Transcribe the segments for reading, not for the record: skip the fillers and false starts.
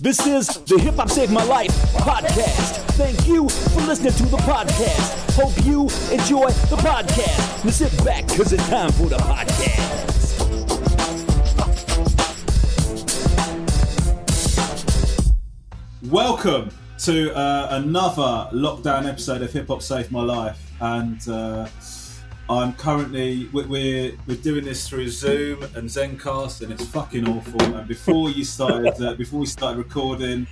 This is the Hip Hop Saved My Life podcast. Thank you for listening to the podcast. Hope you enjoy the podcast. Now sit back because it's time for the podcast. Welcome to another lockdown episode of Hip Hop Saved My Life, and I'm currently we're doing this through Zoom and Zencast, and it's fucking awful. And before we started recording,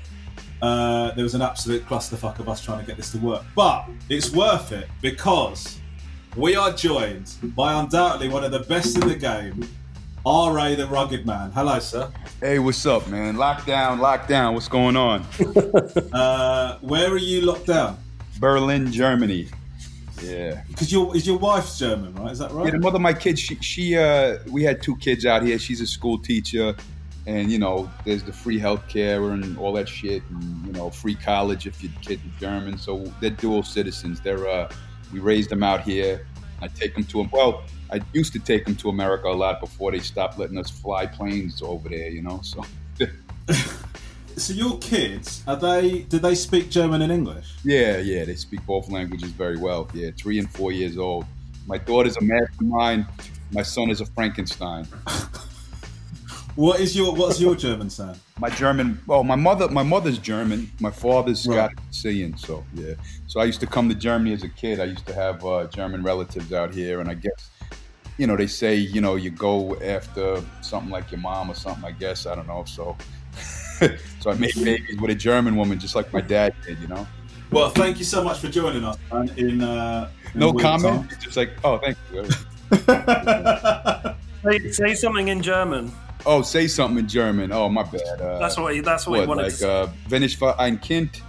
there was an absolute clusterfuck of us trying to get this to work, but it's worth it because we are joined by undoubtedly one of the best in the game, R.A. the Rugged Man. Hello, sir. Hey, what's up, man? Lockdown. What's going on? Where are you locked down? Berlin, Germany. Yeah. Because your wife's German, right? Is that right? Yeah, the mother of my kids. She we had two kids out here. She's a school teacher, and you know, there's the free healthcare and all that shit, and you know, free college if your kid is German. So they're dual citizens. They're we raised them out here. I take them to them. Well, I used to take them to America a lot before they stopped letting us fly planes over there, you know. So, so your kids, do they speak German and English? Yeah, they speak both languages very well. Yeah, 3 and 4 years old. My daughter's a mastermind. My son is a Frankenstein. What's your German sound? My German. Oh, my mother's German. My father's Scottish, Sicilian. So yeah. So I used to come to Germany as a kid. I used to have German relatives out here, and I guess, you know, they say, you know, you go after something like your mom or something. I guess, I don't know. So, so I made babies with a German woman, just like my dad did, you know. Well, thank you so much for joining us, man. In no comment. It's just like, oh, thank you. Say something in German. Oh, say something in German. Oh, my bad. That's what he wanted to say. Wenn ich war ein Kind,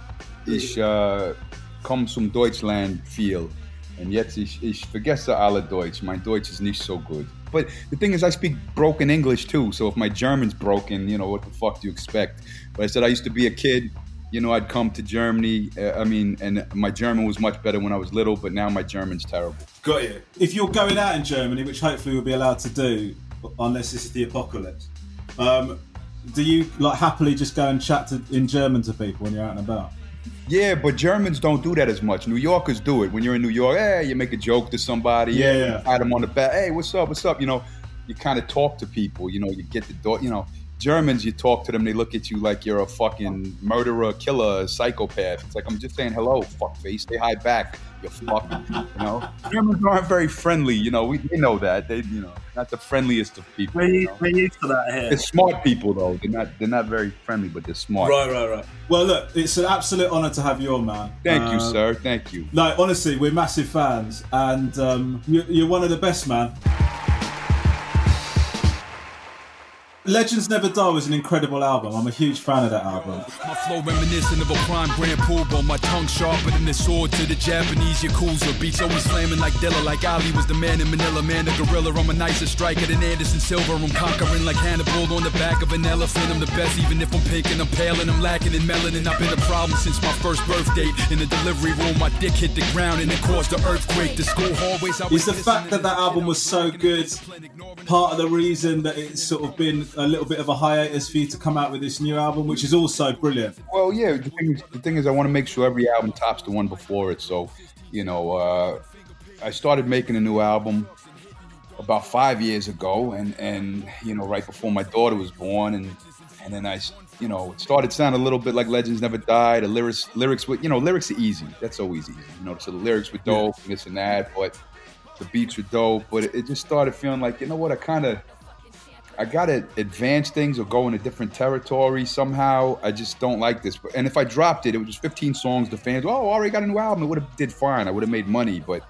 ich komme zum Deutschland viel. And yet ich vergesse alle Deutsch. My Deutsch is nicht so good. But the thing is, I speak broken English too. So if my German's broken, you know, what the fuck do you expect? But I said I used to be a kid. You know, I'd come to Germany. And my German was much better when I was little, but now my German's terrible. Got you. If you're going out in Germany, which hopefully we'll be allowed to do, unless this is the apocalypse, do you like happily just go and chat in German to people when you're out and about? Yeah, but Germans don't do that as much. New Yorkers do it. When you're in New York, hey, you make a joke to somebody, yeah. Pat them on the back, hey, what's up, you know, you kind of talk to people, you know, you get the door, you know. Germans, you talk to them, they look at you like you're a fucking murderer, killer, psychopath. It's like, I'm just saying hello, fuckface. Say hi back, you fuck, you know. Germans aren't very friendly, you know. They know that. They, you know, not the friendliest of people. We're used to that here. They're smart people, though. They're not very friendly, but they're smart. Right. Well, look, it's an absolute honor to have you on, man. Thank you, sir. Thank you. No, honestly, we're massive fans, and you're one of the best, man. Legends Never Die was an incredible album. I'm a huge fan of that album. My flow reminiscent of a prime grand pool, my tongue sharper than the sword to the Japanese Yakuza. Beats always slamming like Dilla, like Ali was the man in Manila, man the gorilla. I'm a nicer striker than Anderson Silva. I'm conquering like Hannibal on the back of an elephant. I'm the best even if I'm pink and I'm pale and I'm lacking in melanin. I've been a problem since my first birth date. In the delivery room, my dick hit the ground and it caused an earthquake. The school hallways. Is the fact that album was so good part of the reason that it's sort of been a little bit of a hiatus for you to come out with this new album, which is also brilliant? Well, yeah, the thing is I want to make sure every album tops the one before it. So, you know, I started making a new album about 5 years ago, and you know, right before my daughter was born, and then I, you know, it started sounding a little bit like Legends Never Die. The lyrics were, you know, lyrics are easy. That's always easy. You know, so the lyrics were dope, yeah, and this and that, but the beats were dope, but it just started feeling like, you know what, I gotta advance things or go in a different territory somehow. I just don't like this. And if I dropped it, it was just 15 songs. The fans, oh, already got a new album. It would have did fine. I would have made money, but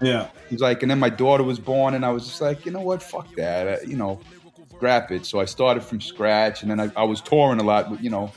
yeah. He's like, and then my daughter was born, and I was just like, you know what? Fuck that. You know, scrap it. So I started from scratch, and then I was touring a lot, you know.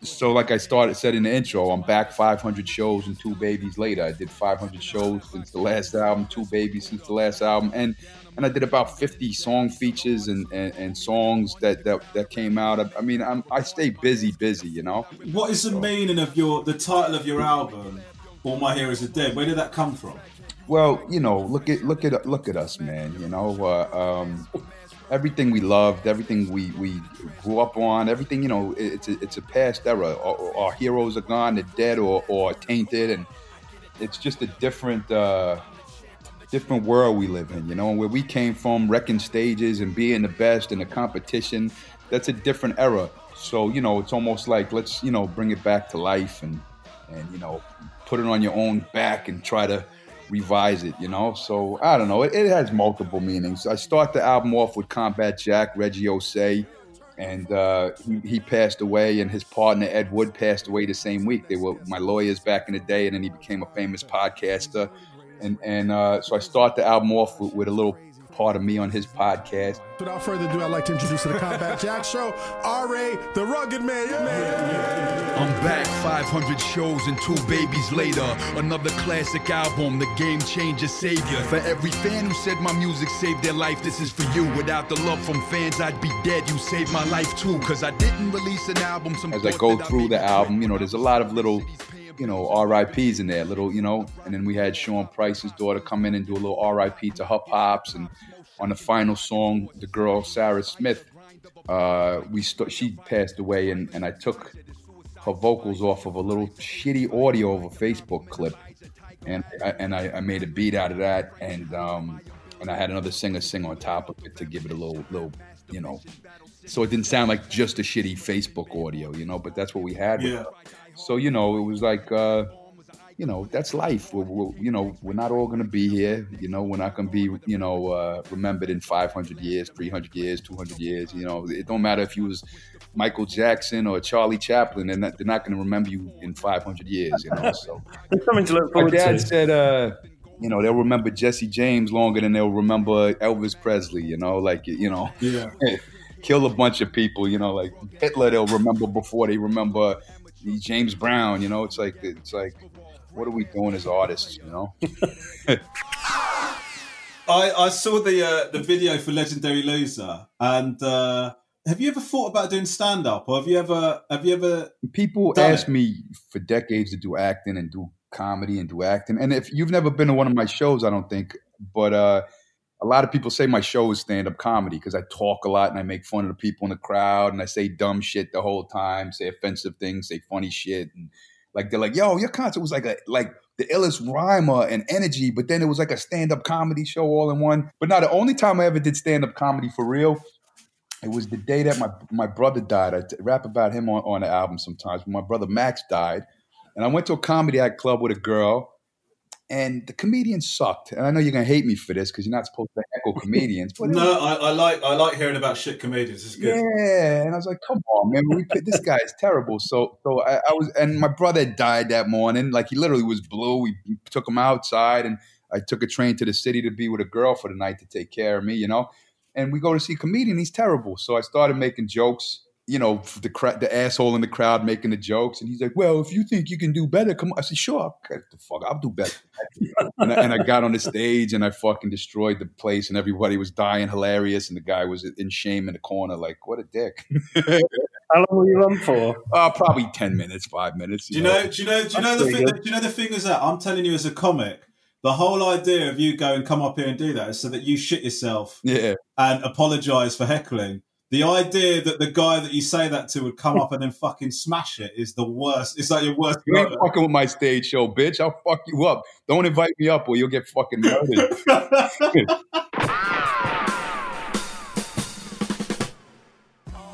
So like I said in the intro, I'm back 500 shows and two babies later. I did 500 shows since the last album, two babies since the last album. And I did about 50 song features and songs that came out. I mean, I stay busy, you know. What is the meaning of the title of your album, All My Heroes Are Dead? Where did that come from? Well, you know, look at us, man. You know, everything we loved, everything we grew up on, everything. You know, it's a past era. Our heroes are gone, they're dead or tainted, and it's just a different world we live in. You know, and where we came from, wrecking stages and being the best in the competition. That's a different era. So you know, it's almost like let's bring it back to life and put it on your own back and try to revise it, so I don't know, it has multiple meanings. I start the album off with Combat Jack, Reggie Osei, and he passed away, and his partner Ed Wood passed away the same week. They were my lawyers back in the day, and then he became a famous podcaster, and so I start the album off with a little part of me on his podcast. Without further ado, I'd like to introduce to the Combat Jack Show, R.A. the Rugged Man. I'm back 500 shows and two babies later. Another classic album, the game changer savior. For every fan who said my music saved their life, this is for you. Without the love from fans, I'd be dead. You saved my life too, because I didn't release an album. As I go through the album, there's a lot of little, R.I.P.s in there, little, and then we had Sean Price's daughter come in and do a little R.I.P. to her pops, and on the final song, the girl Sarah Smith, she passed away, and I took her vocals off of a little shitty audio of a Facebook clip, and I made a beat out of that, and I had another singer sing on top of it to give it a little so it didn't sound like just a shitty Facebook audio, but that's what we had with her. So, it was like, that's life. We're not all going to be here. We're not going to be, remembered in 500 years, 300 years, 200 years. It don't matter if you was Michael Jackson or Charlie Chaplin, and they're not going to remember you in 500 years, So it's something to look forward to. My dad said, they'll remember Jesse James longer than they'll remember Elvis Presley, Yeah. Kill a bunch of people, like Hitler, they'll remember before they remember James Brown, it's like, what are we doing as artists, I saw the video for Legendary Loser, and have you ever thought about doing stand-up, or have you ever people ask me for decades to do acting and do comedy and do acting, and if you've never been to one of my shows, I don't think, but a lot of people say my show is stand-up comedy because I talk a lot and I make fun of the people in the crowd and I say dumb shit the whole time, say offensive things, say funny shit. And like, they're like, yo, your concert was like the illest rhymer and energy, but then it was like a stand-up comedy show all in one. But now the only time I ever did stand-up comedy for real, it was the day that my brother died. I rap about him on the album sometimes. When my brother Max died, and I went to a comedy act club with a girl, and the comedian sucked. And I know you're going to hate me for this because you're not supposed to echo comedians. But no, I like hearing about shit comedians. It's good. Yeah. And I was like, come on, man. This guy is terrible. So I was, and my brother died that morning. Like, he literally was blue. We took him outside, and I took a train to the city to be with a girl for the night to take care of me, And we go to see a comedian. He's terrible. So I started making jokes. The asshole in the crowd making the jokes. And he's like, well, if you think you can do better, come on. I said, sure, I'll do better. and I got on the stage and I fucking destroyed the place, and everybody was dying hilarious. And the guy was in shame in the corner, like, what a dick. How long were you on for? Probably 10 minutes, 5 minutes. Do you know the thing is that I'm telling you as a comic, the whole idea of you go and come up here and do that is so that you shit yourself and apologize for heckling. The idea that the guy that you say that to would come up and then fucking smash it is the worst. It's like your worst. You ain't fucking with my stage show, bitch. I'll fuck you up. Don't invite me up or you'll get fucking murdered.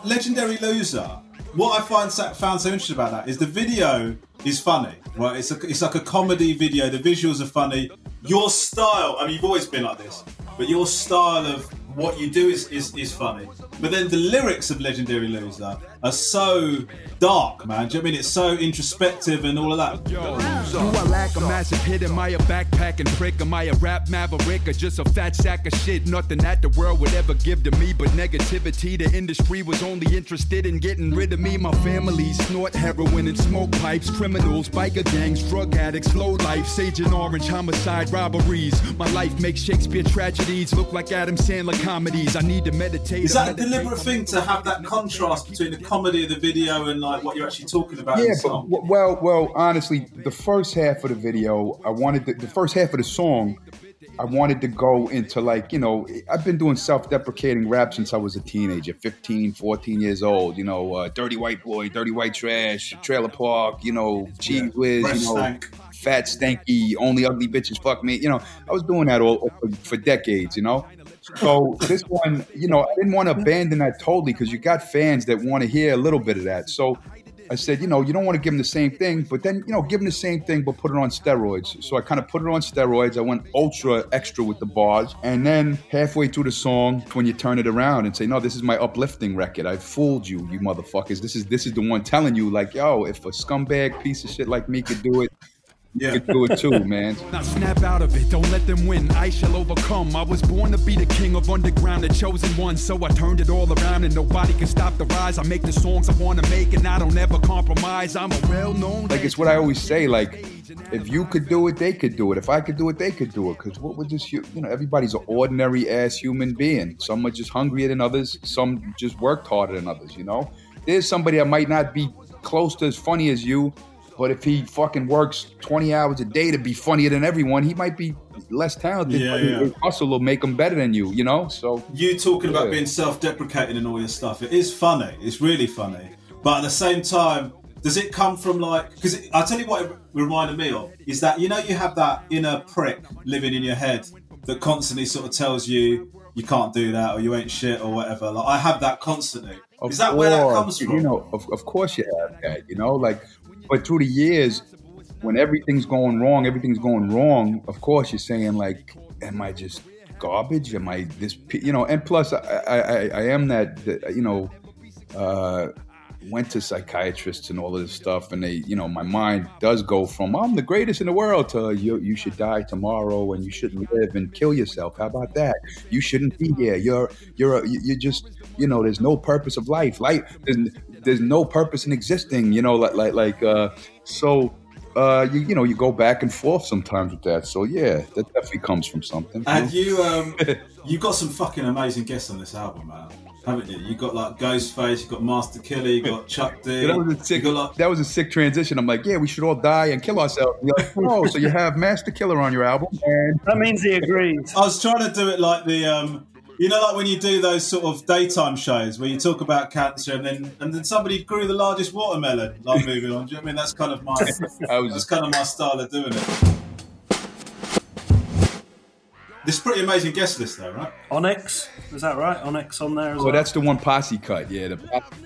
Legendary Loser. What I found so interesting about that is the video is funny, right? It's like a comedy video. The visuals are funny. Your style, I mean, you've always been like this, but your style of what you do is funny. But then the lyrics of Legendary Loser are so dark, man. Do you know what I mean? It's so introspective and all of that. You are like a massive hit. Am I a backpack and prick? Am I a rap maverick or just a fat sack of shit? Nothing that the world would ever give to me but negativity. The industry was only interested in getting rid of me. My family snort heroin and smoke pipes. Criminals, biker gangs, drug addicts, low life, Sage and Orange, homicide, robberies. My life makes Shakespeare tragedies look like Adam Sandler comedies. I need to meditate. Is that a deliberate thing to have that contrast between the comedy of the video and like what you're actually talking about? Yeah, but well, honestly, the first half of the video, I wanted the first half of the song, I wanted to go into like, you know, I've been doing self-deprecating rap since I was a teenager, 15, 14 years old, you know, dirty white boy, dirty white trash, trailer park, you know, cheese whiz, you know, fat stanky, only ugly bitches fuck me, you know, I was doing that all for decades, you know. So this one, you know, I didn't want to abandon that totally because you got fans that want to hear a little bit of that. So I said, you know, you don't want to give them the same thing, but then, you know, give them the same thing, but put it on steroids. So I kind of put it on steroids. I went ultra extra with the bars. And then halfway through the song, when you turn it around and say, no, this is my uplifting record. I fooled you, you motherfuckers. This is the one telling you like, yo, if a scumbag piece of shit like me could do it, yeah. You could do it too, man. Now snap out of it, don't let them win. I shall overcome. I was born to be the king of underground, the chosen one. So I turned it all around and nobody can stop the rise. I make the songs I want to make and I don't ever compromise. I'm a well-known... Like, it's what I always say, like, if you could do it, they could do it. If I could do it, they could do it. Because what would this... You know, everybody's an ordinary-ass human being. Some are just hungrier than others. Some just worked harder than others, you know? There's somebody that might not be close to as funny as you, but if he fucking works 20 hours a day to be funnier than everyone, he might be less talented. His hustle will make him better than you, you know? So you talking about being self-deprecating and all your stuff, it is funny. It's really funny. But at the same time, does it come from like... Because I'll tell you what it reminded me of, is that, you know, you have that inner prick living in your head that constantly sort of tells you, you can't do that or you ain't shit or whatever. Like, I have that constantly. Is that where that comes from? You know, of course you have that, you know? Like... But through the years, when everything's going wrong, of course you're saying like, am I just garbage? Am I this, you know? And plus, I am that, you know, went to psychiatrists and all of this stuff. And they, you know, my mind does go from, I'm the greatest in the world to you should die tomorrow and you shouldn't live and kill yourself. How about that? You shouldn't be here. You're just, you know, there's no purpose of life. There's no purpose in existing, you know, so you go back and forth sometimes with that. So yeah, that definitely comes from something. And you got some fucking amazing guests on this album, man, haven't you? You got like Ghostface, you got Master Killer, you got Chuck D. That was a sick transition. I'm like, yeah, we should all die and kill ourselves. You're like, oh, so you have Master Killer on your album. And that means he agrees. I was trying to do it like the, you know, like when you do those sort of daytime shows where you talk about cancer and then somebody grew the largest watermelon. Like, moving on, do you know what I mean? That's kind of my my style of doing it. This pretty amazing guest list though, right? Onyx, is that right? Onyx on there as well? Oh, that's the one Posse cut, yeah.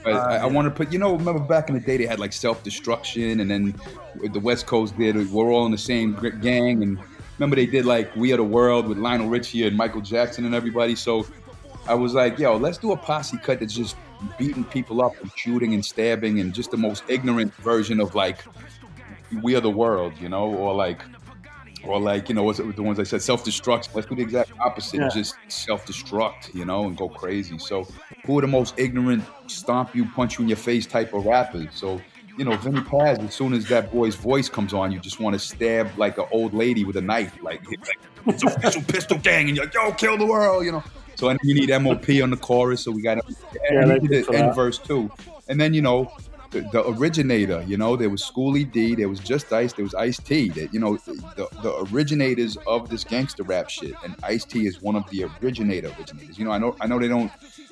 I want to put, you know, remember back in the day they had like Self-Destruction and then the West Coast did, we're all in the same gang, and remember they did like We Are The World with Lionel Richie and Michael Jackson and everybody. So I was like, yo, let's do a Posse cut that's just beating people up and shooting and stabbing and just the most ignorant version of like We Are The World, you know, or like, you know, what's it, the ones I said, Self-Destruction. Let's do the exact opposite, just self-destruct, you know, and go crazy. So who are the most ignorant, stomp you, punch you in your face type of rappers? So, you know, Vinny Paz, as soon as that boy's voice comes on, you just want to stab like an old lady with a knife. Like, it's official pistol gang, and you're like, yo, kill the world, you know. So and you need MOP on the chorus, so we got the end verse too. And then, you know, the originator, you know, there was Schoolie D, there was Just Ice, there was Ice T, that, you know, the originators of this gangster rap shit, and Ice T is one of the originators. You know, I know they don't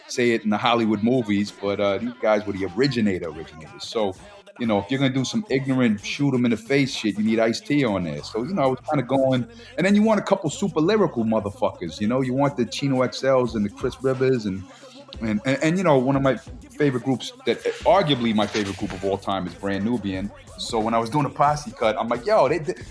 say it in the Hollywood movies, but these guys were the originators. So, you know, if you're going to do some ignorant shoot them in the face shit, you need Ice T on there. So, you know, I was kind of going, and then you want a couple super lyrical motherfuckers, you know, you want the Chino XLs and the Chris Rivers and you know, one of my favorite groups, that arguably my favorite group of all time, is Brand Nubian. So when I was doing a Posse cut, I'm like, yo,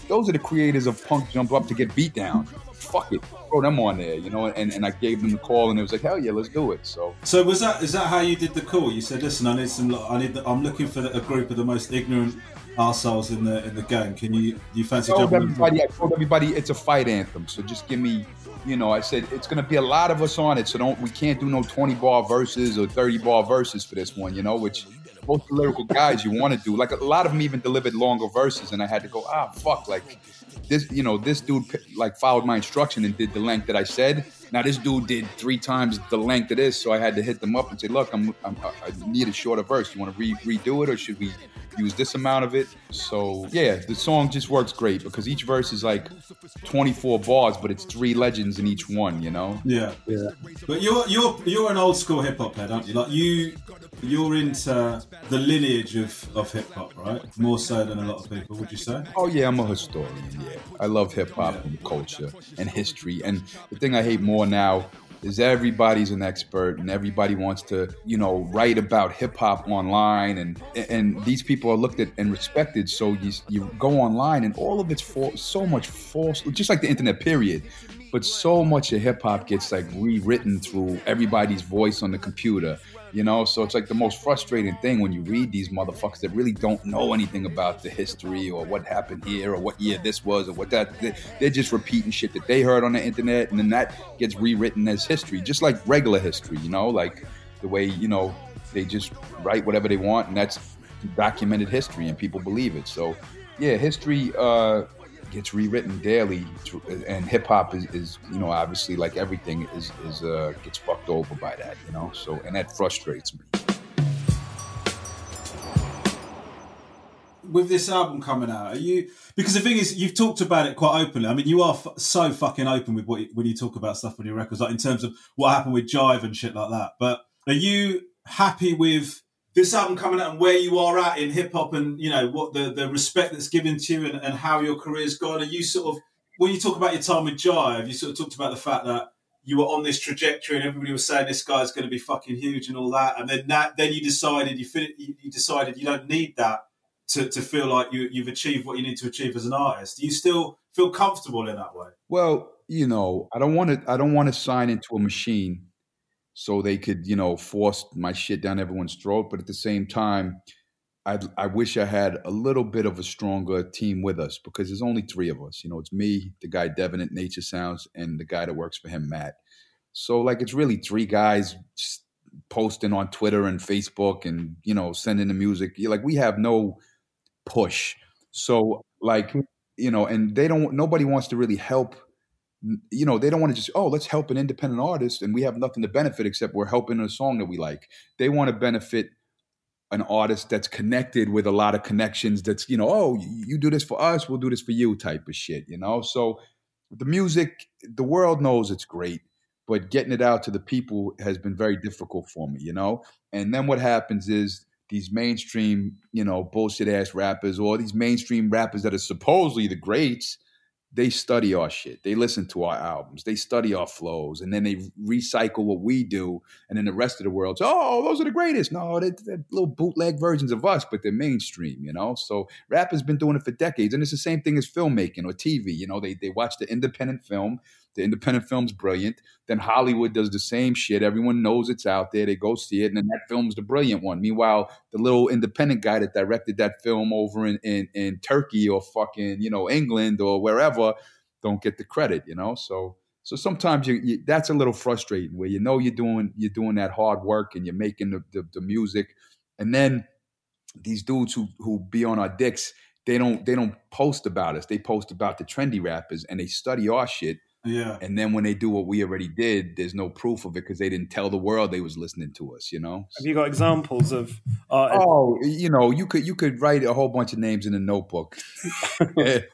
those are the creators of Punk Jump Up to Get Beat Down. fuck it, throw them on there, you know. And I gave them the call, and it was like, hell yeah, let's do it. So was that, is that how you did the call? You said, listen, I'm looking for a group of the most ignorant arseholes in the game. Can you fancy jumping? I told everybody it's a fight anthem, so just give me, you know, I said it's gonna be a lot of us on it, so we can't do no 20-bar verses or 30-bar verses for this one, you know, which most lyrical guys you want to do. Like, a lot of them even delivered longer verses, and I had to go, fuck, like, this, you know, this dude, like, followed my instruction and did the length that I said. Now, this dude did 3 times the length of this, so I had to hit them up and say, look, I need a shorter verse. You want to redo it, or should we use this amount of it? So, yeah, the song just works great because each verse is, like, 24 bars, but it's 3 legends in each one, you know? Yeah. But you're an old-school hip-hop head, aren't you? Like, you're into the lineage of hip-hop, right? More so than a lot of people, would you say? Oh, yeah, I'm a historian, yeah. I love hip-hop and culture and history. And the thing I hate more now is everybody's an expert and everybody wants to, you know, write about hip-hop online. And these people are looked at and respected. So you go online and all of it's so much false, just like the internet, period. But so much of hip-hop gets, like, rewritten through everybody's voice on the computer, you know? So it's, like, the most frustrating thing when you read these motherfuckers that really don't know anything about the history or what happened here or what year this was or what that. They're just repeating shit that they heard on the internet, and then that gets rewritten as history, just like regular history, you know? Like, the way, you know, they just write whatever they want, and that's documented history, and people believe it. So, yeah, history... gets rewritten daily, and hip-hop is, you know, obviously, like everything is gets fucked over by that, you know, so, and that frustrates me. With this album coming out, because the thing is, you've talked about it quite openly. I mean, you are so fucking open with when you talk about stuff on your records, like in terms of what happened with Jive and shit like that, but are you happy with this album coming out and where you are at in hip-hop and, you know, what the respect that's given to you and how your career's gone? Are you sort of, when you talk about your time with Jive, you sort of talked about the fact that you were on this trajectory and everybody was saying this guy's going to be fucking huge and all that, and then you decided you don't need that to feel like you've achieved what you need to achieve as an artist. Do you still feel comfortable in that way? Well, you know, I don't want to sign into a machine so they could, you know, force my shit down everyone's throat. But at the same time, I wish I had a little bit of a stronger team with us, because there's only 3 of us. You know, it's me, the guy Devin at Nature Sounds, and the guy that works for him, Matt. So, like, it's really 3 guys posting on Twitter and Facebook and, you know, sending the music. Like, we have no push. So, like, you know, and nobody wants to really help. You know, they don't want to just, let's help an independent artist and we have nothing to benefit except we're helping a song that we like. They want to benefit an artist that's connected with a lot of connections, that's, you know, you do this for us, we'll do this for you type of shit, you know? So the music, the world knows it's great, but getting it out to the people has been very difficult for me, you know? And then what happens is these mainstream, you know, bullshit ass rappers, or these mainstream rappers that are supposedly the greats, they study our shit. They listen to our albums. They study our flows. And then they recycle what we do. And then the rest of the world's, those are the greatest. No, they're little bootleg versions of us, but they're mainstream, you know? So rap has been doing it for decades. And it's the same thing as filmmaking or TV. You know, they watch the independent film. The independent film's brilliant. Then Hollywood does the same shit. Everyone knows it's out there. They go see it. And then that film's the brilliant one. Meanwhile, the little independent guy that directed that film over in Turkey or fucking, you know, England or wherever, don't get the credit, you know? So sometimes you that's a little frustrating, where, you know, you're doing that hard work and you're making the music. And then these dudes who be on our dicks, they don't post about us. They post about the trendy rappers and they study our shit. Yeah. And then when they do what we already did, there's no proof of it because they didn't tell the world they was listening to us, you know? Have you got examples of artists? Oh, you know, you could write a whole bunch of names in a notebook.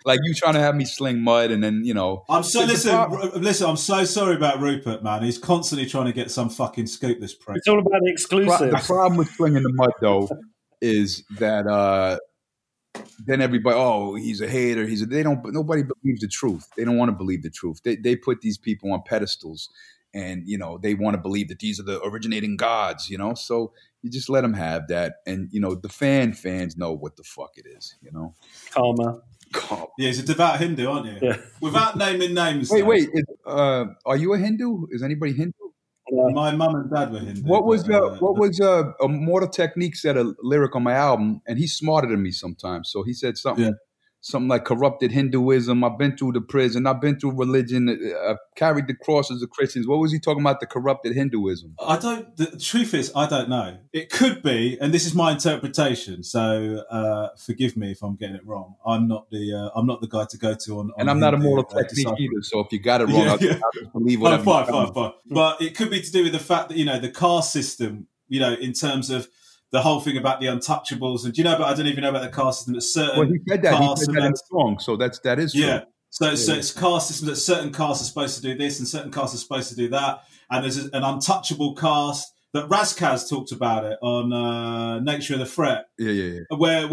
Like, you trying to have me sling mud, and then, you know. Listen, I'm so sorry about Rupert, man. He's constantly trying to get some fucking scoop this prick. It's all about the exclusive. The problem with slinging the mud, though, is that then everybody, he's a hater. Nobody believes the truth. They don't want to believe the truth. They put these people on pedestals, and, you know, they want to believe that these are the originating gods, you know? So you just let them have that. And, you know, the fans know what the fuck it is, you know? Karma. cop. Yeah, he's a devout Hindu, aren't you? Yeah. Without naming names. Wait. Are you a Hindu? Is anybody Hindu? My mum and dad were Hindu. What was Immortal Techniques said a lyric on my album, and he's smarter than me sometimes. So he said something like corrupted Hinduism. I've been through the prison. I've been through religion. I've carried the crosses of Christians. What was he talking about? The corrupted Hinduism. The truth is, I don't know. It could be, and this is my interpretation. So forgive me if I'm getting it wrong. I'm not the guy to go to on. And I'm not Immortal Technique either. So if you got it wrong, I'll just believe whatever. Fine. But it could be to do with the fact that the caste system. In terms of. The whole thing about the untouchables, and I don't even know about the caste system. That certain well, he said that. He said that in the song, so that is true. Yeah. So it's caste system that certain castes are supposed to do this, and certain castes are supposed to do that, and there's an untouchable caste that Razkaz talked about it on Nature of the Threat. Yeah. Where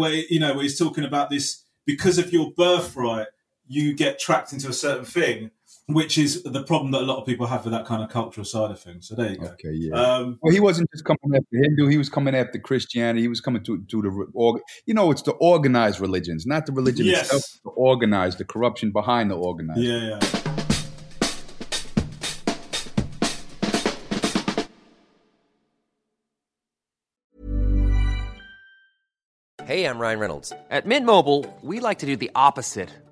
he's talking about this because of your birthright, you get trapped into a certain thing. Which is the problem that a lot of people have with that kind of cultural side of things. So there you go. Okay, yeah. Well, he wasn't just coming after Hindu. He was coming after Christianity. He was coming to the... it's the organized religions, not the religion itself. The organized, the corruption behind the organized. Yeah. Hey, I'm Ryan Reynolds. At Mint Mobile, we like to do the opposite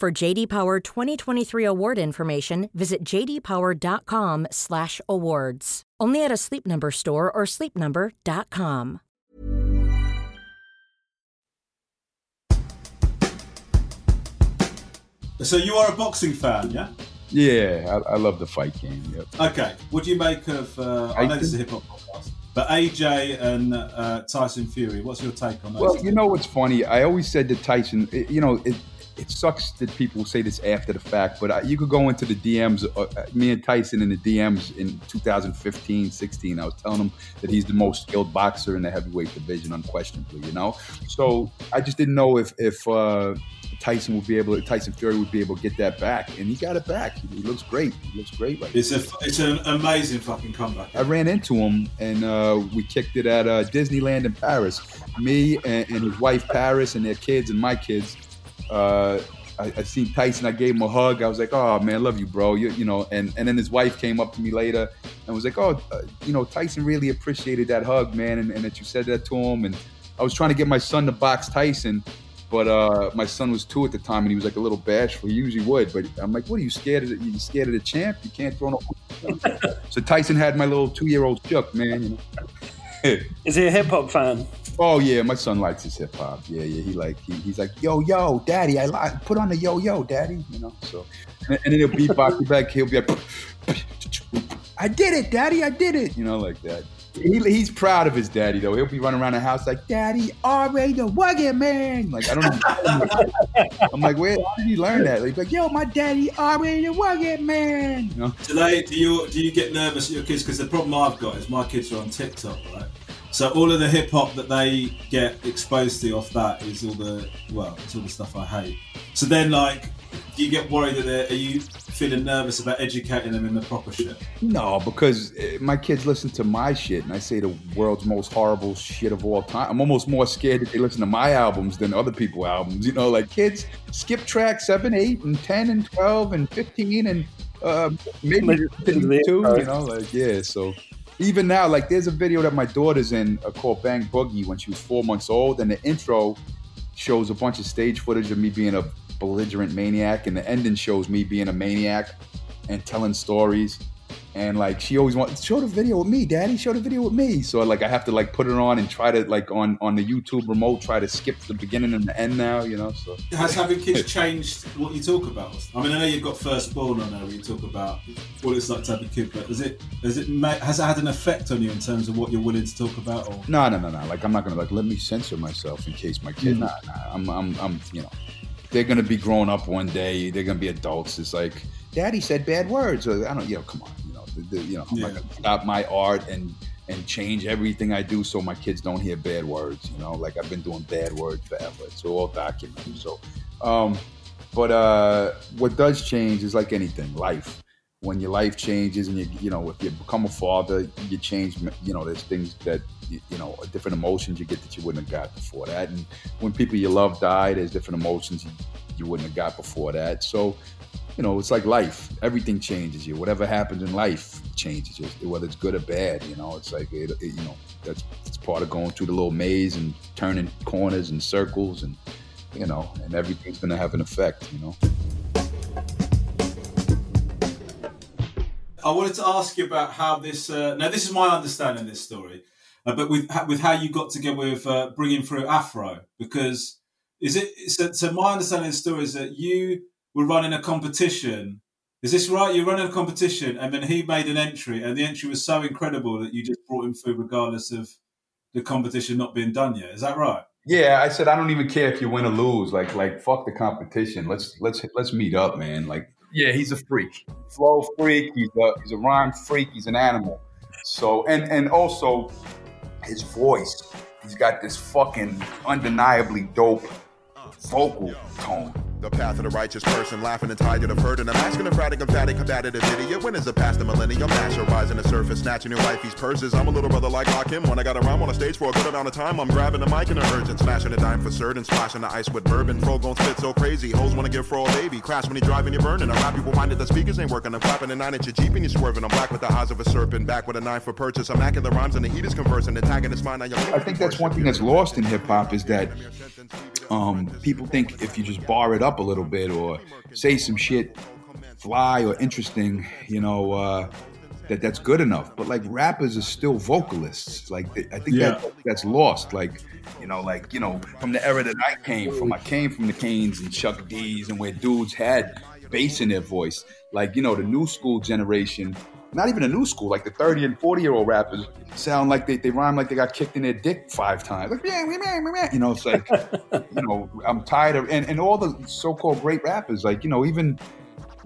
For J.D. Power 2023 award information, visit jdpower.com/awards. Only at a Sleep Number store or sleepnumber.com. So you are a boxing fan, yeah? Yeah, I love the fight game. Yep. Okay, what do you make of... I know this is a hip-hop podcast. But AJ and Tyson Fury, what's your take on that? Well, you know what's funny? I always said that Tyson... It sucks that people say this after the fact, but you could go into the DMs, me and Tyson in the DMs in 2015, 16. I was telling him that he's the most skilled boxer in the heavyweight division, unquestionably, So I just didn't know if Tyson Fury would be able to get that back, and he got it back. He looks great. Right now. It's an amazing fucking comeback. I ran into him, and we kicked it at Disneyland in Paris. Me and his wife, Paris, and their kids and my kids. I seen Tyson. I gave him a hug. I was like, "Oh man, love you, bro." And then his wife came up to me later and was like, "Oh, Tyson really appreciated that hug, man, and that you said that to him." And I was trying to get my son to box Tyson, but my son was 2 at the time, and he was like a little bashful. He usually would, but I'm like, "What are you scared of? You scared of the champ? You can't throw no." So Tyson had my little 2-year-old shook, man. Is he a hip hop fan? Oh yeah, my son likes his hip hop. Yeah, he's like, yo, daddy, I like put on the yo, daddy, So, and then he'll beatbox you back. He'll be like, I did it, daddy, I did it, like that. He's proud of his daddy though. He'll be running around the house like, Daddy, R.A. the Rugged Man. Like I don't know. I'm like, where did he learn that? He's like, yo, my daddy, R.A. the Rugged Man. Do you get nervous at your kids? Because the problem I've got is my kids are on TikTok, right? So all of the hip hop that they get exposed to off that is it's all the stuff I hate. So then, do you get worried that are you feeling nervous about educating them in the proper shit? No, because my kids listen to my shit, and I say the world's most horrible shit of all time. I'm almost more scared that they listen to my albums than other people's albums. Kids skip track 7, 8, and 10, and 12, and 15, and maybe 52. So. Even now, there's a video that my daughter's in called Bang Boogie when she was 4 months old, and the intro shows a bunch of stage footage of me being a belligerent maniac, and the ending shows me being a maniac. and telling stories. And like, she always wants, show the video with me, daddy, show the video with me. So like, I have to like put it on and try to like on the YouTube remote, try to skip the beginning and the end now, you know, so. Has having kids changed what you talk about? I mean, I know you've got Firstborn on there where you talk about what it's like to have a kid, but has it had an effect on you in terms of what you're willing to talk about? Or? No. Like, I'm not going to like, let me censor myself in case my kid, I'm, you know, they're going to be grown up one day. They're going to be adults. It's like, daddy said bad words. Or, come on. I'm not gonna stop my art and change everything I do so my kids don't hear bad words. You know, like I've been doing bad words forever. It's all documented. So, but what does change is like anything, life. When your life changes and you if you become a father, you change. You know, there's things that different emotions you get that you wouldn't have got before that. And when people you love die, there's different emotions you wouldn't have got before that. So. You know, it's like life. Everything changes you. Whatever happens in life changes you, whether it's good or bad. You know, it's like it's part of going through the little maze and turning corners and circles, and and everything's gonna have an effect. You know. I wanted to ask you about how this. Now, this is my understanding of this story, but with how you got together with bringing through Afro, because is it? So my understanding of the story is that you. We're running a competition. Is this right? You're running a competition, and then he made an entry, and the entry was so incredible that you just brought him through regardless of the competition not being done yet. Is that right? Yeah, I said I don't even care if you win or lose. Like fuck the competition. Let's meet up, man. Like, yeah, he's a freak, flow freak. He's a rhyme freak. He's an animal. So and also his voice. He's got this fucking undeniably dope vocal tone. The path of the righteous person, laughing and tired of hurting. I'm asking a fratic, emphatic, combative idiot. When is the past the millennium? Masterizing the surface, snatching your life, these purses. I'm a little brother like Hakim. When I got a rhyme on a stage for a good amount of time, I'm grabbing the mic in an urgent, smashing a dime for certain, splashing the ice with bourbon. Fro gon' spit so crazy, hoes wanna give Fro a baby. Crash when you driving, you're burning. I'm happy we're minded, the speakers ain't working. I'm clapping a 9 at your Jeep and you're swerving. I'm black with the eyes of a serpent, back with a 9 for purchase. I'm hacking the rhymes and the heat is conversing, attacking this mind. I think that's one thing that's lost in hip hop is that people think if you just bar it up a little bit or say some shit fly or interesting, that's good enough. But like rappers are still vocalists. Like I think that's lost. Like from the era that I came from the Canes and Chuck D's and where dudes had bass in their voice. Like, the new school generation, not even a new school, like the 30 and 40-year-old rappers sound like they rhyme like they got kicked in their dick 5 times. Like, it's like, I'm tired of, and all the so-called great rappers, like, even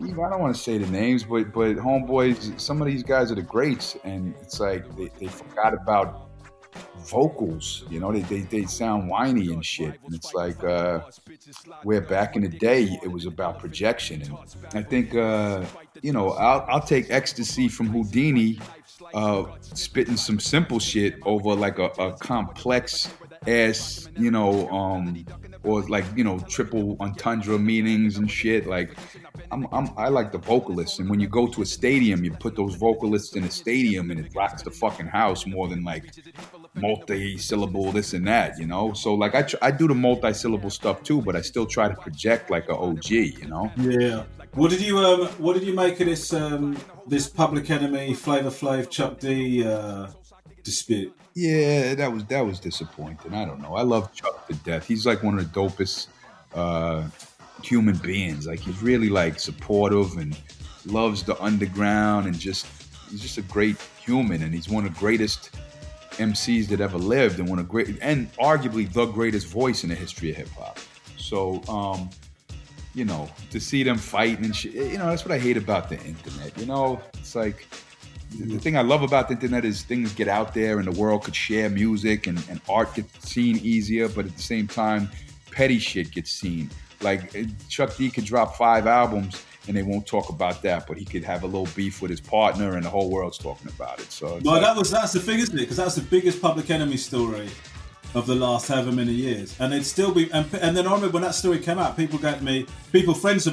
I don't want to say the names, but homeboys, some of these guys are the greats, and it's like they forgot about vocals, they sound whiny and shit, and it's like where back in the day it was about projection. And I think I'll take ecstasy from Houdini spitting some simple shit over like a complex ass or like triple entendre meanings and shit. Like I like the vocalists, and when you go to a stadium, you put those vocalists in a stadium, and it rocks the fucking house more than like multi-syllable this and that. So like I do the multi-syllable stuff too, but I still try to project like an OG. Yeah. What did you make of this Public Enemy Flavor Flav Chuck D dispute? Yeah, that was disappointing. I don't know. I love Chuck to death. He's like one of the dopest human beings. Like he's really like supportive and loves the underground, and he's just a great human, and he's one of the greatest MCs that ever lived, and arguably the greatest voice in the history of hip hop. So, to see them fighting and shit, that's what I hate about the internet. It's like. The thing I love about the internet is things get out there and the world could share music and art gets seen easier, but at the same time, petty shit gets seen. Like Chuck D could drop 5 albums and they won't talk about that, but he could have a little beef with his partner and the whole world's talking about it. So that's the thing, isn't it? Because that's the biggest Public Enemy story of the last however many years. And it'd still be, and then I remember when that story came out, friends of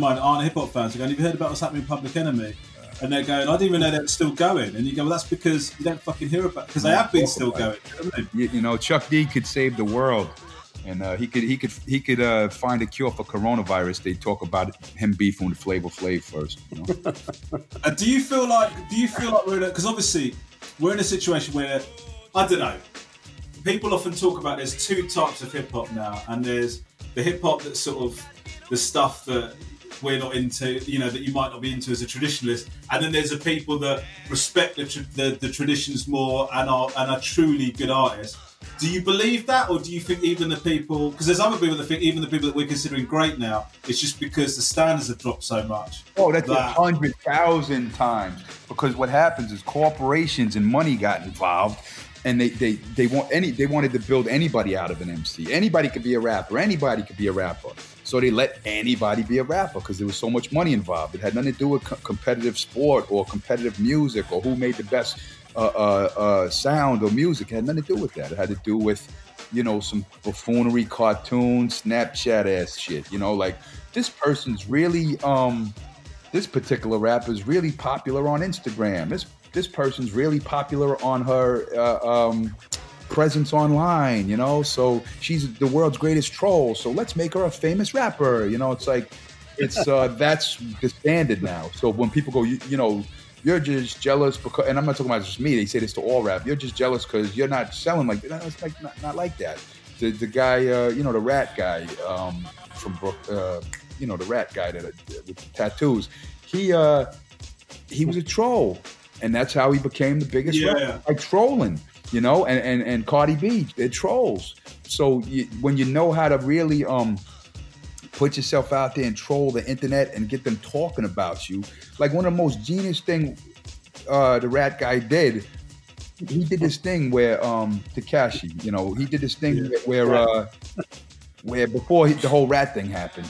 mine that aren't hip hop fans, are going, have you heard about what's happening in Public Enemy? And they're going, I didn't even know they were still going. And you go, well, that's because you don't fucking hear about it. Because they have been still going. Chuck D could save the world And he could find a cure for coronavirus. They talk about him beefing with Flavor Flav first. You know? Do you feel like we're in a, because obviously we're in a situation where, I don't know, people often talk about there's two types of hip hop now, and there's the hip hop that's sort of the stuff that we're not into, you know, that you might not be into as a traditionalist, and then there's the people that respect the traditions more and are truly good artists. Do you believe that, or do you think even the people, because there's other people that think even the people that we're considering great now, it's just because the standards have dropped so much? Oh, that's 100,000 times. Because what happens is corporations and money got involved, and they wanted to build anybody out of an MC. Anybody could be a rapper. Anybody could be a rapper. So they let anybody be a rapper because there was so much money involved. It had nothing to do with competitive sport or competitive music or who made the best sound or music. It had nothing to do with that. It had to do with, you know, some buffoonery, cartoon, Snapchat-ass shit. You know, like, this person's really, this particular rapper's really popular on Instagram. This person's really popular on her presence online, you know, so she's the world's greatest troll, so let's make her a famous rapper. You know, it's like, it's that's the standard now. So when people go, you know, you're just jealous because, and I'm not talking about just me, they say this to all rap, you're just jealous because you're not selling like that. It's like not like that. The guy, you know, the rat guy from you know, the rat guy that with the tattoos, he was a troll, and that's how he became the biggest rapper, like trolling. You know, and Cardi B, they're trolls. So when you know how to really put yourself out there and troll the internet and get them talking about you, like one of the most genius thing the rat guy did, he did this thing where Tekashi, you know, he did this thing where before the whole rat thing happened,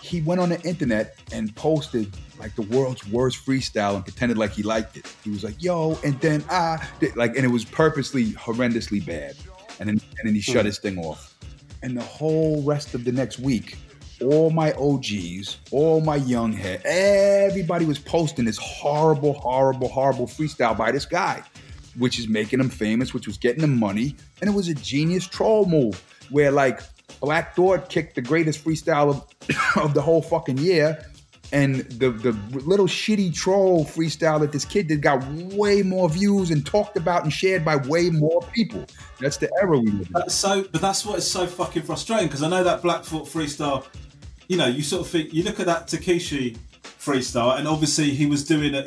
he went on the internet and posted like the world's worst freestyle and pretended like he liked it. He was like, yo, and then and it was purposely horrendously bad. And then he shut his thing off. And the whole rest of the next week, all my OGs, all my young head, everybody was posting this horrible, horrible, horrible freestyle by this guy, which is making him famous, which was getting him money. And it was a genius troll move where like Black Thought kicked the greatest freestyle of the whole fucking year. And the little shitty troll freestyle that this kid did got way more views and talked about and shared by way more people. That's the era we live in. But that's what is so fucking frustrating, because I know that Black Thought freestyle, you know, you sort of think, you look at that Takeshi freestyle, and obviously he was doing it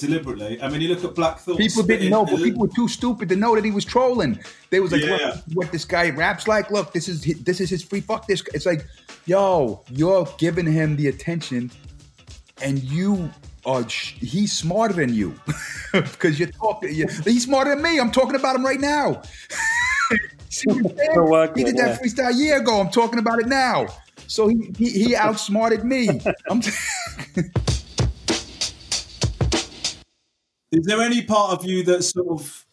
deliberately. I mean, you look at Black Thought. People didn't know, but people were too stupid to know that he was trolling. They was like, what this guy raps like? Look, this is his free fuck this. It's like, yo, you're giving him the attention. And you are, he's smarter than you because you're talking, he's smarter than me. I'm talking about him right now. See what I'm saying? He did that freestyle a year ago. I'm talking about it now. So he outsmarted me. Is there any part of you that sort of,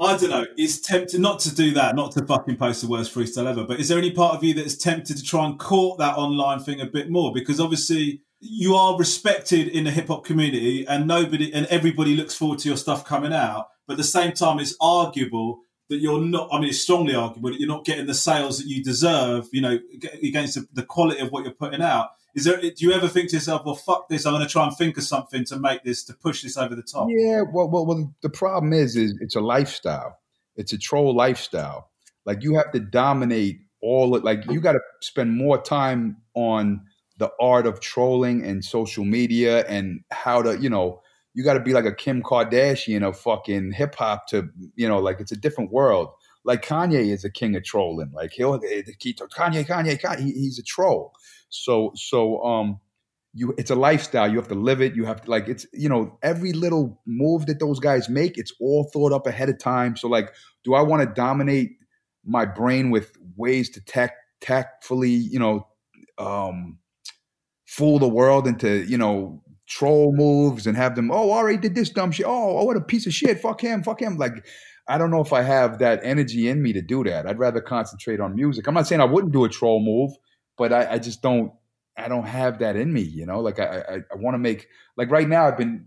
I don't know, is tempted not to do that, not to fucking post the worst freestyle ever, but is there any part of you that is tempted to try and court that online thing a bit more? Because obviously, you are respected in the hip hop community, and everybody looks forward to your stuff coming out. But at the same time, it's arguable that you're not. I mean, it's strongly arguable that you're not getting the sales that you deserve. You know, against the quality of what you're putting out. Do you ever think to yourself, well, fuck this, I'm going to try and think of something to push this over the top? Yeah. Well, the problem is it's a lifestyle. It's a troll lifestyle. Like, you have to dominate you got to spend more time on the art of trolling and social media and how to, you know, you got to be like a Kim Kardashian of fucking hip hop to, you know, like, it's a different world. Like, Kanye is a king of trolling. Like, Kanye, he's a troll. So, it's a lifestyle. You have to live it. You have to, like, it's, you know, every little move that those guys make, it's all thought up ahead of time. So, like, do I want to dominate my brain with ways to tactfully, you know, fool the world into, you know, troll moves and have them, oh, R.A. did this dumb shit. Oh, what a piece of shit. Fuck him. Like, I don't know if I have that energy in me to do that. I'd rather concentrate on music. I'm not saying I wouldn't do a troll move, but I just don't, I don't have that in me, you know? Like, I want to make, like, right now I've been,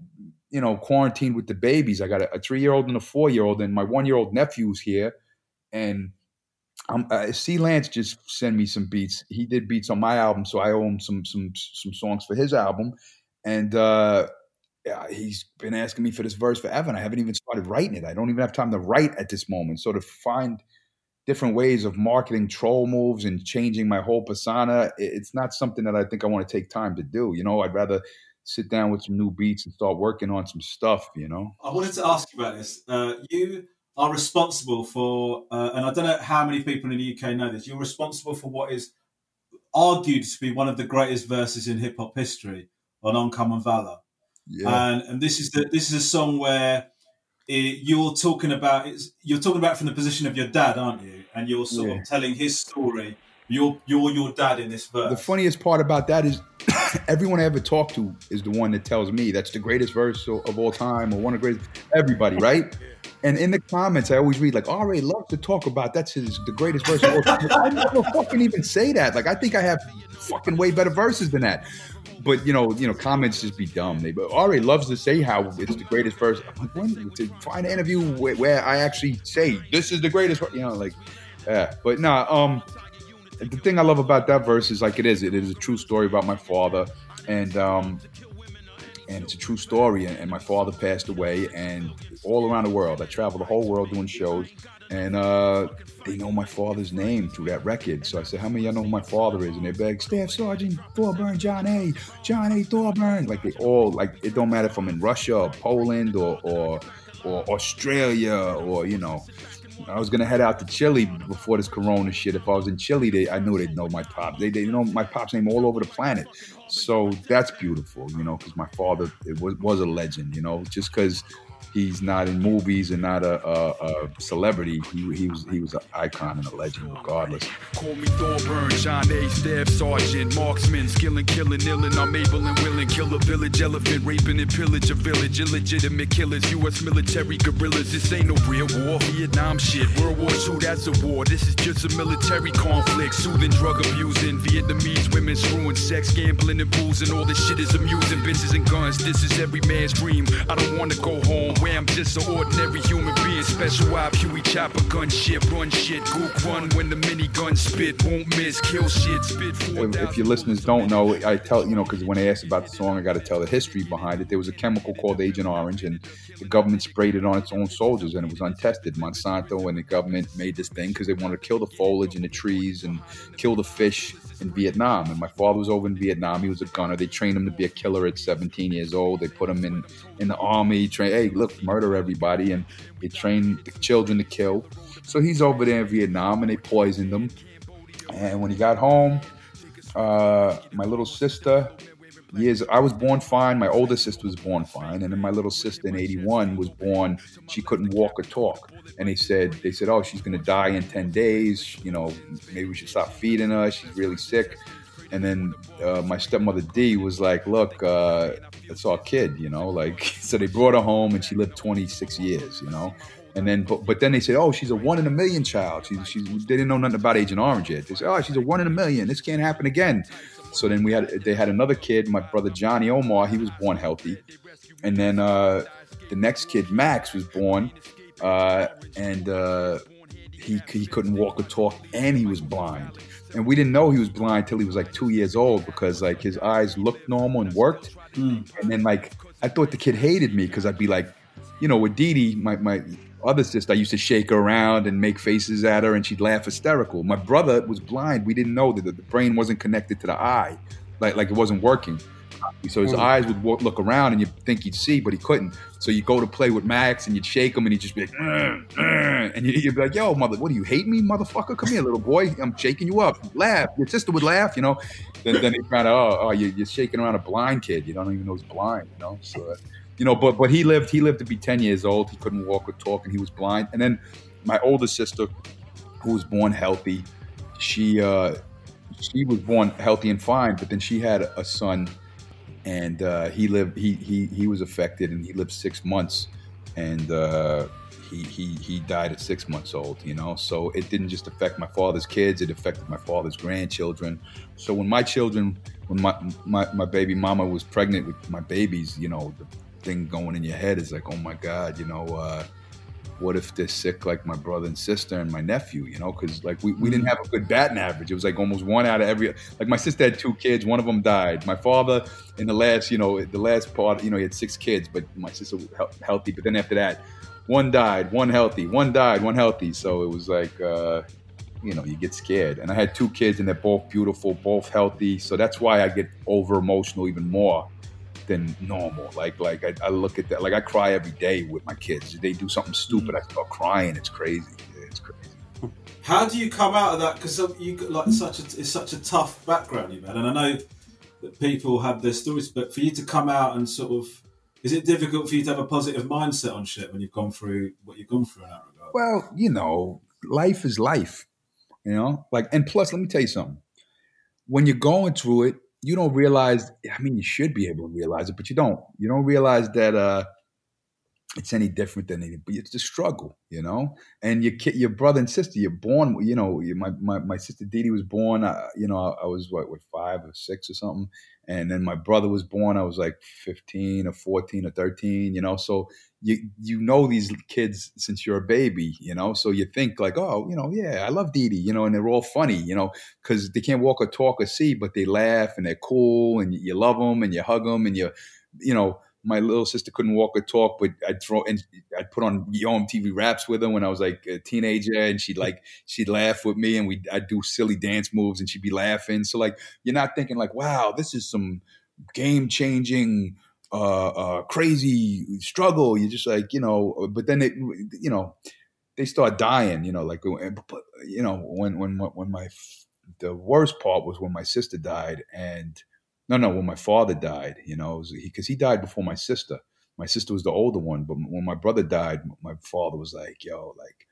you know, quarantined with the babies. I got a 3-year-old and a 4-year-old, and my 1-year-old nephew's here, and C. Lance just sent me some beats. He did beats on my album, so I owe him some songs for his album. And he's been asking me for this verse forever, and I haven't even started writing it. I don't even have time to write at this moment. So to find different ways of marketing troll moves and changing my whole persona, it's not something that I think I want to take time to do. You know, I'd rather sit down with some new beats and start working on some stuff, you know? I wanted to ask you about this. You are responsible for, and I don't know how many people in the UK know this, you're responsible for what is argued to be one of the greatest verses in hip-hop history on Uncommon Valor. Yeah. And this is a song where you're talking about from the position of your dad, aren't you? And you're sort of telling his story. You're your dad in this verse. The funniest part about that is everyone I ever talk to is the one that tells me that's the greatest verse of all time, or one of the greatest, everybody, right? Yeah. And in the comments, I always read, like, R.A. loves to talk about the greatest verse of all time. I never fucking even say that. Like, I think I have fucking way better verses than that. But, you know, comments just be dumb. R.A. loves to say how it's the greatest verse. I'm like, to find an interview where I actually say, this is the greatest verse, you know, like, yeah. But no, the thing I love about that verse is, like, it is a true story about my father, and it's a true story. And my father passed away, and all around the world, I traveled the whole world doing shows, and they know my father's name through that record. So I said, how many of y'all know who my father is? And they're like, Staff Sergeant Thorburn, John A. Thorburn. Like, they all, like, it don't matter if I'm in Russia or Poland or Australia or, you know. I was gonna head out to Chile before this corona shit. If I was in Chile, I knew they'd know my pops. They know my pops' name all over the planet. So that's beautiful, you know, because my father was a legend, you know. Just because he's not in movies and not a celebrity, he was an icon and a legend regardless. Call me Thorburn, John A. Staff Sergeant, marksman, skillin', killin', illin', I'm able and willing, kill a village elephant, raping and pillage a village, illegitimate killers, U.S. military guerrillas. This ain't no real war, Vietnam shit, World War II, that's a war. This is just a military conflict, soothing, drug abusing, Vietnamese women screwing, sex, gambling, and boozing. All this shit is amusing, bitches and guns. This is every man's dream. I don't wanna go home. Where I'm just an ordinary human being, special op, Huey chopper, gun shit, run shit, gook run when the minigun spit, won't miss, kill shit, spit. If your listeners don't know, I tell, you know, because when they asked about the song, I got to tell the history behind it. There was a chemical called Agent Orange, and the government sprayed it on its own soldiers, and it was untested. Monsanto and the government made this thing because they wanted to kill the foliage and the trees and kill the fish in Vietnam. And my father was over in Vietnam. He was a gunner. They trained him to be a killer at 17 years old. They put him in the army, hey, look, murder everybody. And they trained the children to kill. So he's over there in Vietnam, and they poisoned him. And when he got home, my little sister, I was born fine. My older sister was born fine. And then my little sister in 81 was born. She couldn't walk or talk. And they said, oh, she's going to die in 10 days. You know, maybe we should stop feeding her. She's really sick. And then my stepmother, Dee, was like, look, it's our kid, you know, like, so they brought her home, and she lived 26 years, you know. And then, but then they said, oh, she's a 1 in a million child. They didn't know nothing about Agent Orange yet. They said, oh, she's a 1 in a million. This can't happen again. So then they had another kid, my brother Johnny Omar. He was born healthy. And then the next kid, Max, was born, and he couldn't walk or talk, and he was blind. And we didn't know he was blind till he was like 2 years old, because like his eyes looked normal and worked. And then, like, I thought the kid hated me, because I'd be like, you know, with Didi, my other sister, I used to shake her around and make faces at her, and she'd laugh hysterical. My brother was blind. We didn't know that the brain wasn't connected to the eye, like it wasn't working. So his eyes would look around, and you'd think he'd see, but he couldn't. So you go to play with Max, and you'd shake him, and he'd just be like, and you'd be like, yo, mother, what do you hate me, motherfucker? Come here, little boy. I'm shaking you up. Laugh. Your sister would laugh, you know. Then they found out, oh, you're shaking around a blind kid. You don't even know he's blind, you know. So, you know, but he lived to be 10 years old. He couldn't walk or talk, and he was blind. And then my older sister, who was born healthy, she was born healthy and fine, but then she had a son. And he was affected, and he lived 6 months, and he died at 6 months old, you know. So it didn't just affect my father's kids, it affected my father's grandchildren. So when my baby mama was pregnant with my babies, you know, the thing going in your head is like, oh my God, you know, what if they're sick like my brother and sister and my nephew, you know? Because, like, we didn't have a good batting average. It was, like, almost one out of every – like, my sister had 2 kids. One of them died. My father, in the last, you know, the last part, you know, he had 6 kids, but my sister was healthy. But then after that, one died, one healthy, one died, one healthy. So it was like, you know, you get scared. And I had 2 kids, and they're both beautiful, both healthy. So that's why I get over-emotional even more than normal. Like I look at that, like I cry every day with my kids. They do something stupid, I start crying. It's crazy. It's crazy. How do you come out of that? Because you like it's such a tough background, you man. And I know that people have their stories, but for you to come out and sort of, is it difficult for you to have a positive mindset on shit when you've gone through what you've gone through in that regard? Well, you know, life is life. You know, like, and plus, let me tell you something. When you're going through it, you don't realize, I mean, you should be able to realize it, but you don't. You don't realize that it's any different than anything, but it's the struggle, you know? And your brother and sister, you're born, you know, my sister Didi was born, you know, I was, what, 5 or 6 or something? And then my brother was born, I was like 15 or 14 or 13, you know? So you know these kids since you're a baby, you know? So you think like, oh, you know, yeah, I love Didi, you know, and they're all funny, you know, because they can't walk or talk or see, but they laugh and they're cool and you love them and you hug them and you know, my little sister couldn't walk or talk, but I'd put on YoMTV raps with her when I was like a teenager, and she'd laugh with me, and I'd do silly dance moves, and she'd be laughing. So like you're not thinking like, wow, this is some game changing, crazy struggle. You're just like, you know, but then you know, they start dying, you know, like, you know, when the worst part was when my sister died and. No, when my father died, you know, because he died before my sister. My sister was the older one, but when my brother died, my father was like, yo, like,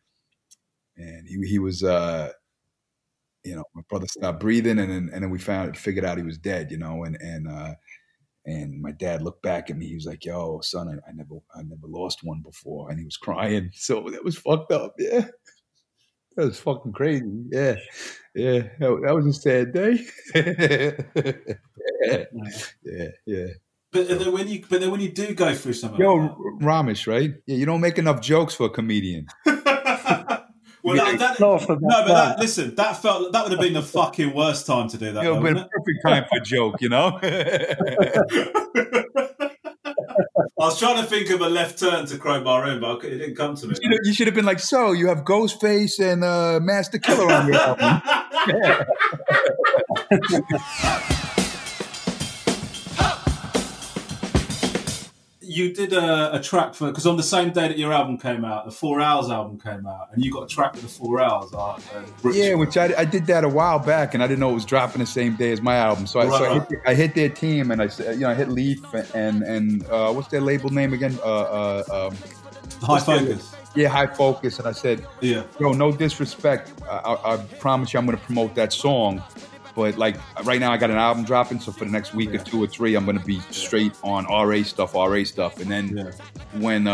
and he was, you know, my brother stopped breathing, and then we figured out he was dead, you know, and my dad looked back at me. He was like, yo, son, I never lost one before, and he was crying. So that was fucked up, yeah. That was fucking crazy. Yeah. That was a sad day. Yeah. But then when you do go through something, yo, like that, Ramesh, right? Yeah, you don't make enough jokes for a comedian. That would have been the fucking worst time to do that. It would have been a perfect time for a joke, you know. I was trying to think of a left turn to Crowbar In, but it didn't come to me. You should have been like, so you have Ghostface and Master Killer on your album. You did a track for, because on the same day that your album came out, the 4 Hours album came out, and you got a track with the 4 Hours. Yeah, which I did that a while back, and I didn't know it was dropping the same day as my album. So I hit their team, and I said, you know, I hit Leaf and what's their label name again? High Focus. High Focus. And I said, yeah, yo, no disrespect. I promise you I'm going to promote that song. But like right now I got an album dropping, so for the next week or 2 or 3, I'm going to be straight on RA stuff. And then when,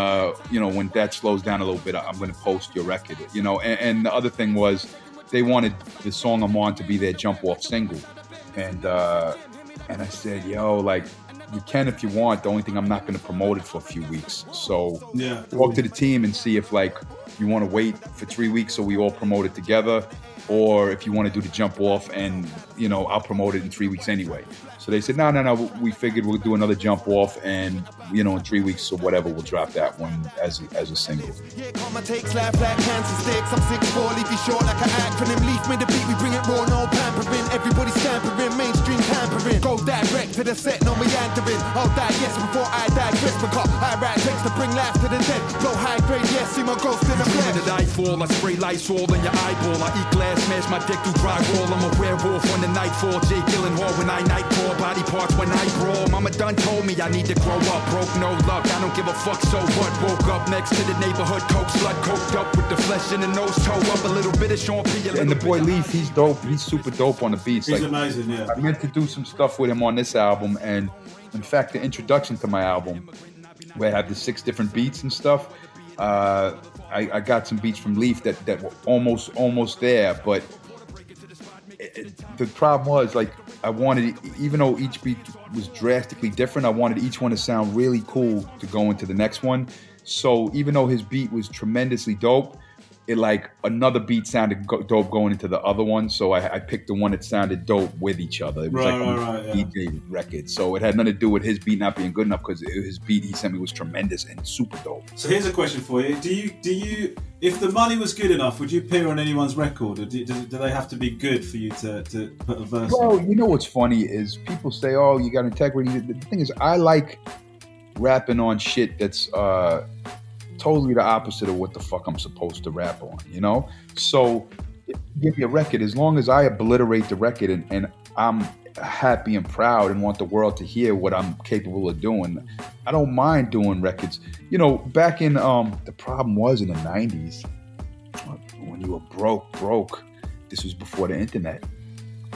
you know, when that slows down a little bit, I'm going to post your record, you know. And the other thing was they wanted the song I'm on to be their jump off single. And I said, yo, like, you can if you want. The only thing, I'm not going to promote it for a few weeks. So talk to the team and see if, like, you want to wait for 3 weeks so we all promote it together, or if you want to do the jump off and, you know, I'll promote it in 3 weeks anyway. So they said, no. We figured we'll do another jump off and, you know, in 3 weeks or whatever, we'll drop that one as a single. Yeah, karma takes life like cancer sticks. I'm 6'4", leave you short like an acronym. Leaf made a beat, we bring it raw, no pampering. Everybody stampering, mainstream tampering. Go direct to the set, no meandering. I'll die, yes, before I die, Chris McCall. I write text to bring life to the dead. Blow high grade, yes, see my ghost in the flesh. When the night fall, I spray Lysol in your eyeball. I eat glass, smash my dick through drywall. I'm a werewolf when the night fall. Jay Gyllenhaal when I nightfall. Body parts when I brawl. Mama done told me I need to grow up. Broke, no luck, I don't give a fuck, so what? Woke up next to the neighborhood coke slut, coked up with the flesh in the nose, toe up a little bit of Sean P. And the boy Leaf, he's dope. He's super dope on the beats. He's like, amazing, yeah. I meant to do some stuff with him on this album, and in fact, the introduction to my album, where I have the 6 different beats and stuff, I got some beats from Leaf that were almost there, but the problem was, like, I wanted, even though each beat was drastically different, I wanted each one to sound really cool to go into the next one. So even though his beat was tremendously dope, it like another beat sounded dope going into the other one. So I picked the one that sounded dope with each other. It was DJ record. So it had nothing to do with his beat not being good enough, because his beat he sent me was tremendous and super dope. So here's a question for you. Do you, if the money was good enough, would you appear on anyone's record? Or do they have to be good for you to put a verse in? Well, you know what's funny is people say, oh, you got integrity. The thing is, I like rapping on shit that's totally the opposite of what the fuck I'm supposed to rap on, you know? So give me a record. As long as I obliterate the record and I'm happy and proud and want the world to hear what I'm capable of doing, I don't mind doing records. You know, back in, the problem was in the 90s, when you were broke, this was before the internet.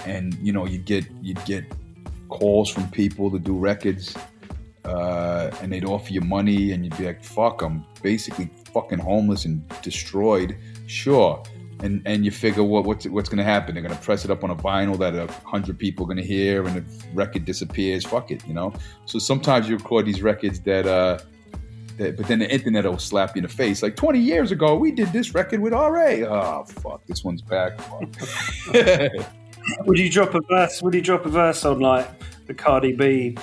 And, you know, you'd get calls from people to do records. And they'd offer you money and you'd be like, fuck, I'm basically fucking homeless and destroyed. Sure. And you figure, well, what's going to happen? They're going to press it up on a vinyl that 100 people are going to hear and the record disappears. Fuck it, you know? So sometimes you record these records but then the internet will slap you in the face. Like 20 years ago, we did this record with R.A. Oh, fuck, this one's back. Would you drop a verse on like the Cardi B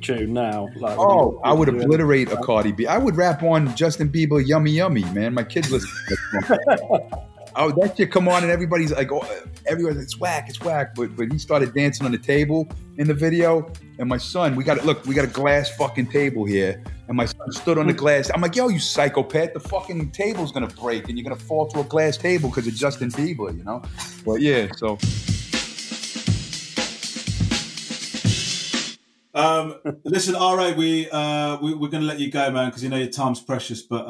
tune now? Like, I would obliterate a Cardi B. I would rap on Justin Bieber, Yummy Yummy, man. My kids listen to that. Oh, that shit come on and everybody's like, oh, everyone's like, it's whack. But he started dancing on the table in the video. And my son, we got a glass fucking table here. And my son stood on the glass. I'm like, yo, you psychopath, the fucking table's going to break and you're going to fall through a glass table because of Justin Bieber, you know? But yeah, so... Listen, R.A., we're going to let you go, man, because you know your time's precious. But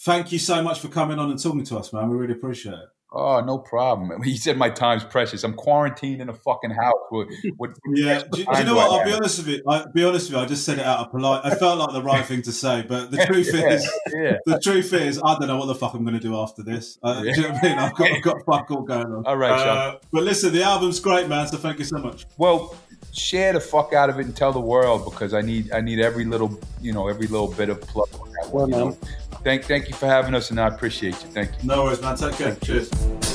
thank you so much for coming on and talking to us, man. We really appreciate it. Oh, no problem. He said my time's precious. I'm quarantined in a fucking house. Yeah. Do you know what? I'll be honest with you. I just said it out of polite. I felt like the right thing to say, but the truth is, I don't know what the fuck I'm going to do after this. Do you know what I mean? I've got fuck all going on. All right, Sean. But listen, the album's great, man. So thank you so much. Well, share the fuck out of it and tell the world, because I need every little bit of plug on that one. Thank you for having us, and I appreciate you. Thank you. No worries, man. Take care. Cheers.